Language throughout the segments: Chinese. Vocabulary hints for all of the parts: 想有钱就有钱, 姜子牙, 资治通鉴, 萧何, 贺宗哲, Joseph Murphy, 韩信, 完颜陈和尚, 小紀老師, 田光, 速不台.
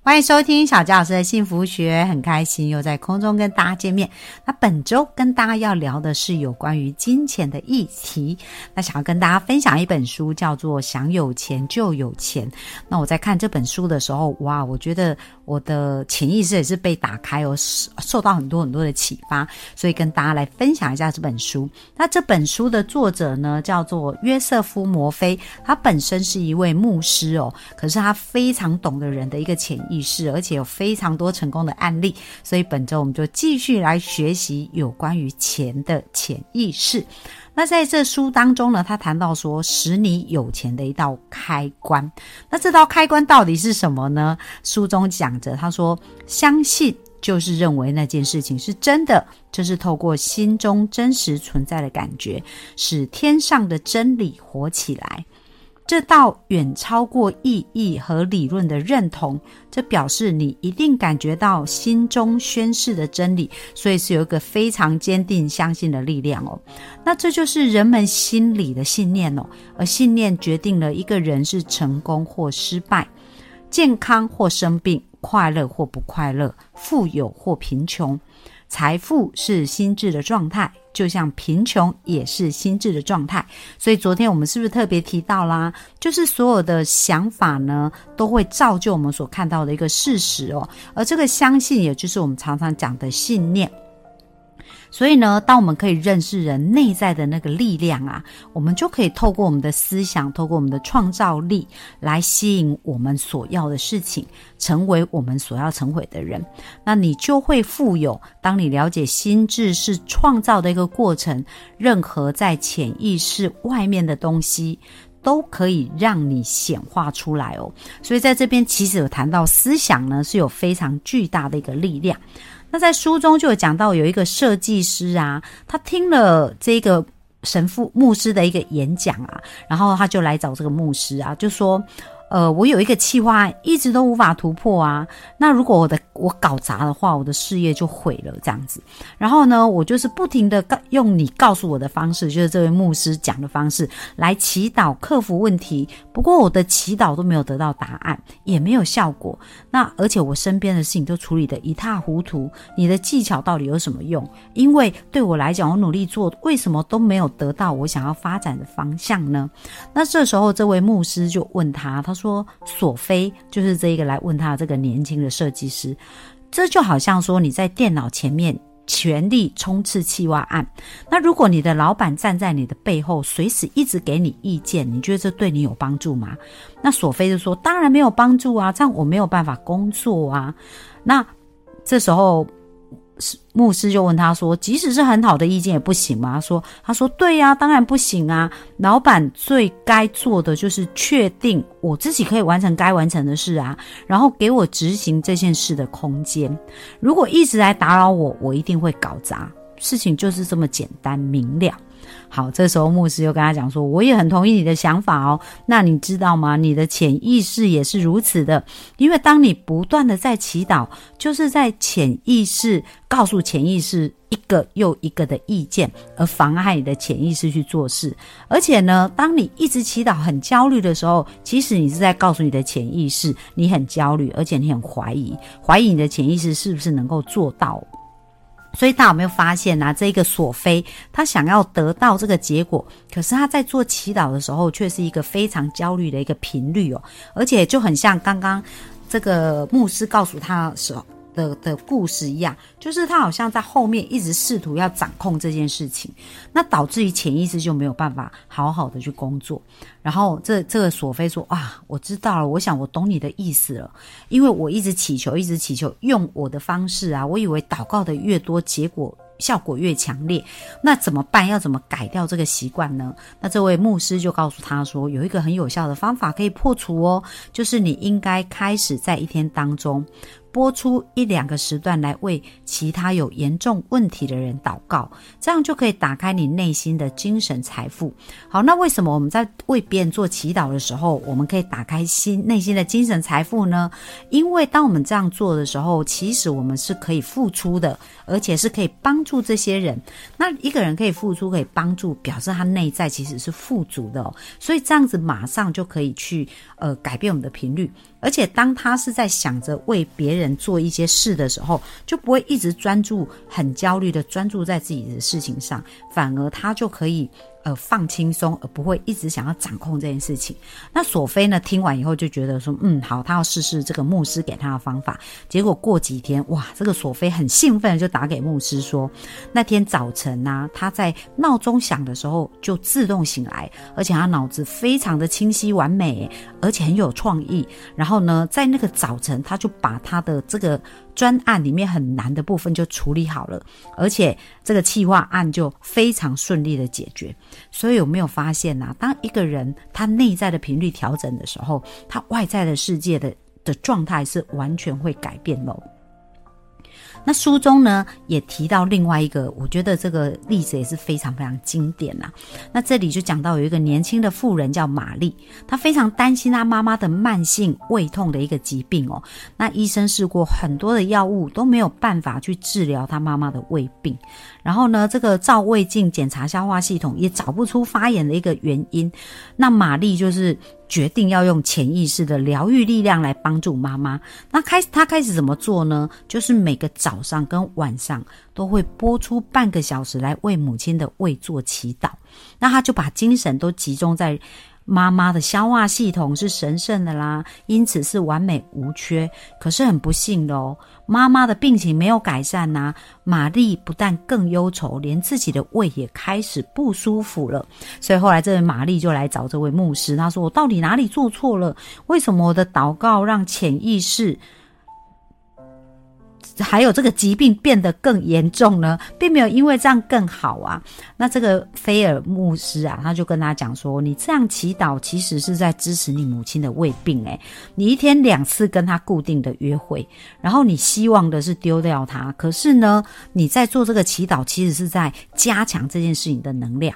欢迎收听小纪老师的幸福学，很开心又在空中跟大家见面。那本周跟大家要聊的是有关于金钱的议题，那想要跟大家分享一本书，叫做《想有钱就有钱》。那我在看这本书的时候，哇，我觉得我的潜意识也是被打开，我受到很多的启发，所以跟大家来分享一下这本书。那这本书的作者呢，叫做约瑟夫·摩菲，他本身是一位牧师哦，可是他非常懂得人的一个潜意识，而且有非常多成功的案例，所以本周我们就继续来学习有关于钱的潜意识。那在这书当中呢，他谈到说使你有钱的一道开关，那这道开关到底是什么呢？书中讲着，他说相信就是认为那件事情是真的，这是透过心中真实存在的感觉，使天上的真理活起来。这道远超过意义和理论的认同，这表示你一定感觉到心中宣示的真理，所以是有一个非常坚定相信的力量哦。那这就是人们心里的信念哦，而信念决定了一个人是成功或失败，健康或生病，快乐或不快乐，富有或贫穷。财富是心智的状态，就像贫穷也是心智的状态。所以昨天我们是不是特别提到啦，就是所有的想法呢都会造就我们所看到的一个事实哦，而这个相信也就是我们常常讲的信念。所以呢，当我们可以认识人内在的那个力量啊，我们就可以透过我们的思想，透过我们的创造力来吸引我们所要的事情，成为我们所要成为的人。那你就会富有。当你了解心智是创造的一个过程，任何在潜意识外面的东西都可以让你显化出来哦。所以在这边其实有谈到思想呢是有非常巨大的一个力量。那在书中就有讲到有一个设计师啊，他听了这个神父牧师的一个演讲啊，然后他就来找这个牧师啊，就说我有一个企划案一直都无法突破啊，那如果我搞砸的话，我的事业就毁了这样子。然后呢，我就是不停的用你告诉我的方式，就是这位牧师讲的方式来祈祷克服问题，不过我的祈祷都没有得到答案，也没有效果。那而且我身边的事情都处理得一塌糊涂，你的技巧到底有什么用？因为对我来讲，我努力做，为什么都没有得到我想要发展的方向呢？那这时候这位牧师就问他，他说索菲，就是这一个来问他这个年轻的设计师，这就好像说你在电脑前面全力冲刺企划案，那如果你的老板站在你的背后随时一直给你意见，你觉得这对你有帮助吗？那索菲就说当然没有帮助啊，这样我没有办法工作啊。那这时候牧师就问他说即使是很好的意见也不行吗？他说对啊，当然不行啊，老板最该做的就是确定我自己可以完成该完成的事啊，然后给我执行这件事的空间，如果一直来打扰我，我一定会搞砸，事情就是这么简单明了。好，这时候牧师就跟他讲说我也很同意你的想法哦，那你知道吗，你的潜意识也是如此的，因为当你不断的在祈祷，就是在潜意识告诉潜意识一个又一个的意见，而妨碍你的潜意识去做事。而且呢，当你一直祈祷很焦虑的时候，其实你是在告诉你的潜意识你很焦虑，而且你很怀疑你的潜意识是不是能够做到。所以大家有没有发现啊，这一个索菲他想要得到这个结果，可是他在做祈祷的时候却是一个非常焦虑的一个频率哦，而且就很像刚刚这个牧师告诉他的故事一样，就是他好像在后面一直试图要掌控这件事情，那导致于潜意识就没有办法好好的去工作。然后这个索菲说啊，我知道了，我想我懂你的意思了，因为我一直祈求用我的方式啊，我以为祷告的越多结果效果越强烈，那怎么办？要怎么改掉这个习惯呢？那这位牧师就告诉他说有一个很有效的方法可以破除哦，就是你应该开始在一天当中拨出一两个时段来为其他有严重问题的人祷告，这样就可以打开你内心的精神财富。好，那为什么我们在为别人做祈祷的时候，我们可以打开内心的精神财富呢？因为当我们这样做的时候，其实我们是可以付出的，而且是可以帮助这些人。那一个人可以付出，可以帮助，表示他内在其实是富足的哦。所以这样子马上就可以去改变我们的频率。而且当他是在想着为别人做一些事的时候，就不会一直专注，很焦虑的专注在自己的事情上，反而他就可以放轻松，而不会一直想要掌控这件事情。那索菲呢，听完以后就觉得说好，他要试试这个牧师给他的方法。结果过几天，哇，这个索菲很兴奋的就打给牧师说，那天早晨啊，他在闹钟响的时候就自动醒来，而且他脑子非常的清晰完美，而且很有创意。然后呢，在那个早晨他就把他的这个专案里面很难的部分就处理好了，而且这个企划案就非常顺利的解决。所以有没有发现啊，当一个人他内在的频率调整的时候，他外在的世界的状态是完全会改变的。那书中呢也提到另外一个，我觉得这个例子也是非常非常经典啦。那这里就讲到有一个年轻的妇人叫玛丽，她非常担心她妈妈的慢性胃痛的一个疾病哦。那医生试过很多的药物都没有办法去治疗她妈妈的胃病。然后呢，这个照胃镜检查消化系统也找不出发炎的一个原因。那玛丽就是决定要用潜意识的疗愈力量来帮助妈妈。那她开始怎么做呢？就是每个早上跟晚上都会拨出半个小时来为母亲的胃做祈祷。那她就把精神都集中在妈妈的消化系统是神圣的啦，因此是完美无缺。可是很不幸的哦，妈妈的病情没有改善啊，玛丽不但更忧愁，连自己的胃也开始不舒服了。所以后来这位玛丽就来找这位牧师，她说，我到底哪里做错了？为什么我的祷告让潜意识还有这个疾病变得更严重呢？并没有因为这样更好啊。那这个菲尔牧师啊，他就跟他讲说，你这样祈祷其实是在支持你母亲的胃病欸，你一天2次跟他固定的约会，然后你希望的是丢掉他，可是呢，你在做这个祈祷其实是在加强这件事情的能量。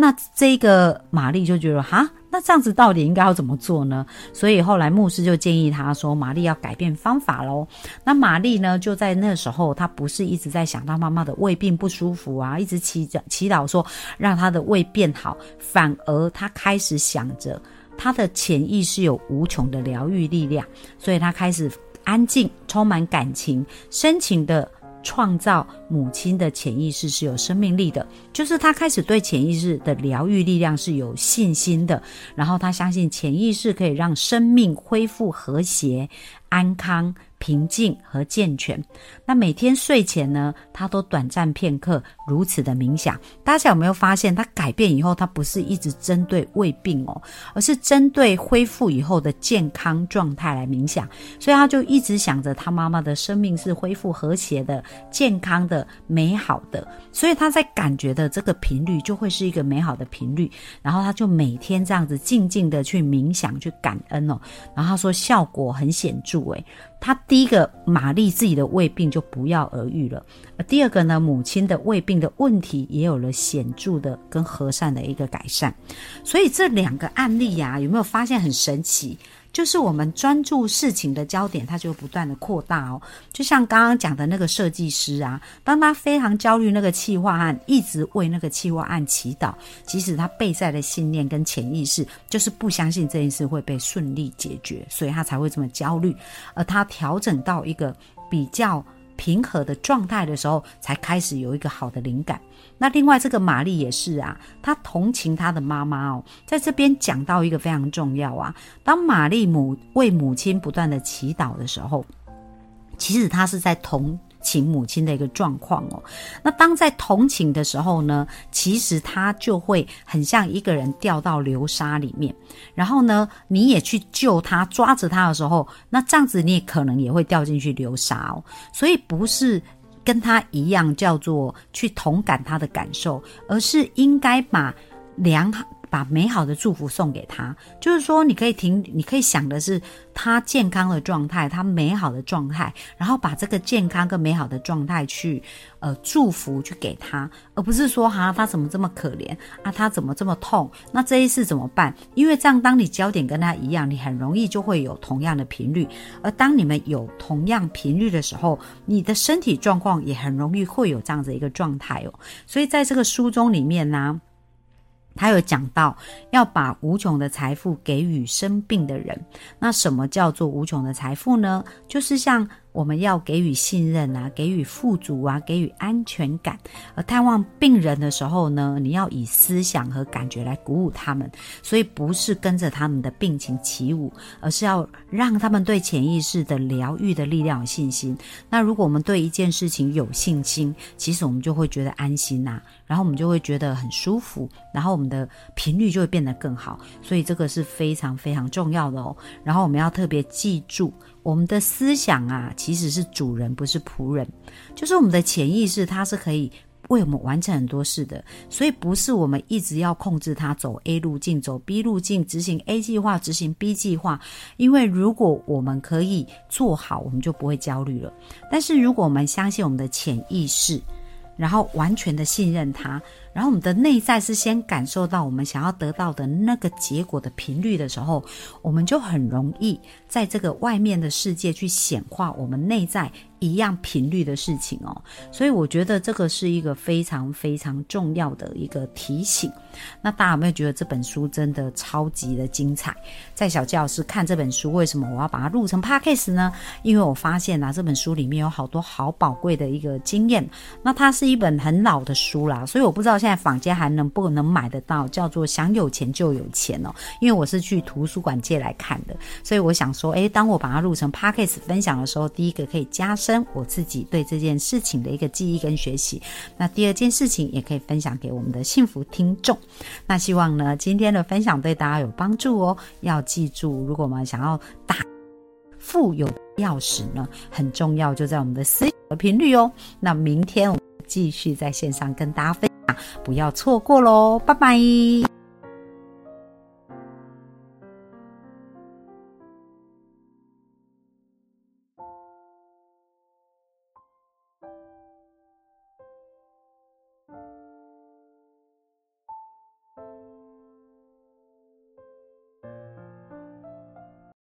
那这个玛丽就觉得，哈，那这样子到底应该要怎么做呢？所以后来牧师就建议他说，玛丽要改变方法咯。那玛丽呢，就在那时候，她不是一直在想到妈妈的胃病不舒服啊，一直祈祷说让她的胃变好，反而她开始想着她的潜意识有无穷的疗愈力量，所以她开始安静，充满感情，深情的创造母亲的潜意识是有生命力的，就是他开始对潜意识的疗愈力量是有信心的，然后他相信潜意识可以让生命恢复和谐、安康、平静和健全。那每天睡前呢，他都短暂片刻如此的冥想。大家有没有发现，他改变以后，他不是一直针对胃病哦，而是针对恢复以后的健康状态来冥想。所以他就一直想着他妈妈的生命是恢复和谐的、健康的、美好的，所以他在感觉的这个频率就会是一个美好的频率。然后他就每天这样子静静的去冥想、去感恩哦。然后他说效果很显著欸，他第一个，玛丽自己的胃病就不药而愈了；第二个呢，母亲的胃病的问题也有了显著的跟和善的一个改善。所以这两个案例啊，有没有发现很神奇？就是我们专注事情的焦点，它就不断的扩大哦。就像刚刚讲的那个设计师啊，当他非常焦虑那个企划案，一直为那个企划案祈祷，其实他背在的信念跟潜意识就是不相信这件事会被顺利解决，所以他才会这么焦虑。而他调整到一个比较平和的状态的时候，才开始有一个好的灵感。那另外这个玛丽也是啊，她同情她的妈妈哦，在这边讲到一个非常重要啊，当玛丽为母亲不断的祈祷的时候，其实她是在同情母亲的一个状况哦。那当在同情的时候呢，其实他就会很像一个人掉到流沙里面，然后呢，你也去救他、抓着他的时候，那这样子你也可能也会掉进去流沙哦。所以不是跟他一样叫做去同感他的感受，而是应该把良把美好的祝福送给他，就是说你可以想的是他健康的状态，他美好的状态，然后把这个健康跟美好的状态去祝福去给他，而不是说他怎么这么可怜啊，他怎么这么痛，那这一次怎么办？因为这样当你焦点跟他一样，你很容易就会有同样的频率，而当你们有同样频率的时候，你的身体状况也很容易会有这样子一个状态哦。所以在这个书中里面呢，他有讲到要把无穷的财富给予生病的人。那什么叫做无穷的财富呢？就是像我们要给予信任啊，给予富足啊，给予安全感。而探望病人的时候呢，你要以思想和感觉来鼓舞他们，所以不是跟着他们的病情起舞，而是要让他们对潜意识的疗愈的力量有信心。那如果我们对一件事情有信心，其实我们就会觉得安心啊，然后我们就会觉得很舒服，然后我们的频率就会变得更好，所以这个是非常非常重要的哦。然后我们要特别记住，我们的思想啊，其实是主人，不是仆人，就是我们的潜意识，它是可以为我们完成很多事的，所以不是我们一直要控制它走 A 路径，走 B 路径，执行 A 计划，执行 B 计划。因为如果我们可以做好，我们就不会焦虑了。但是如果我们相信我们的潜意识，然后完全的信任它，然后我们的内在是先感受到我们想要得到的那个结果的频率的时候，我们就很容易在这个外面的世界去显化我们内在一样频率的事情哦。所以我觉得这个是一个非常非常重要的一个提醒。那大家有没有觉得这本书真的超级的精彩？在小纪老师看这本书，为什么我要把它录成 podcast 呢？因为我发现啊，这本书里面有好多好宝贵的一个经验。那它是一本很老的书啦，所以我不知道现在坊间还能不能买得到，叫做想有钱就有钱哦。因为我是去图书馆借来看的，所以我想说当我把它录成 podcast 分享的时候，第一个可以加深我自己对这件事情的一个记忆跟学习，那第二件事情也可以分享给我们的幸福听众。那希望呢，今天的分享对大家有帮助哦。要记住，如果我们想要打富有的钥匙呢，很重要就在我们的思想的频率哦。那明天我们继续在线上跟大家分享，不要错过咯，拜拜。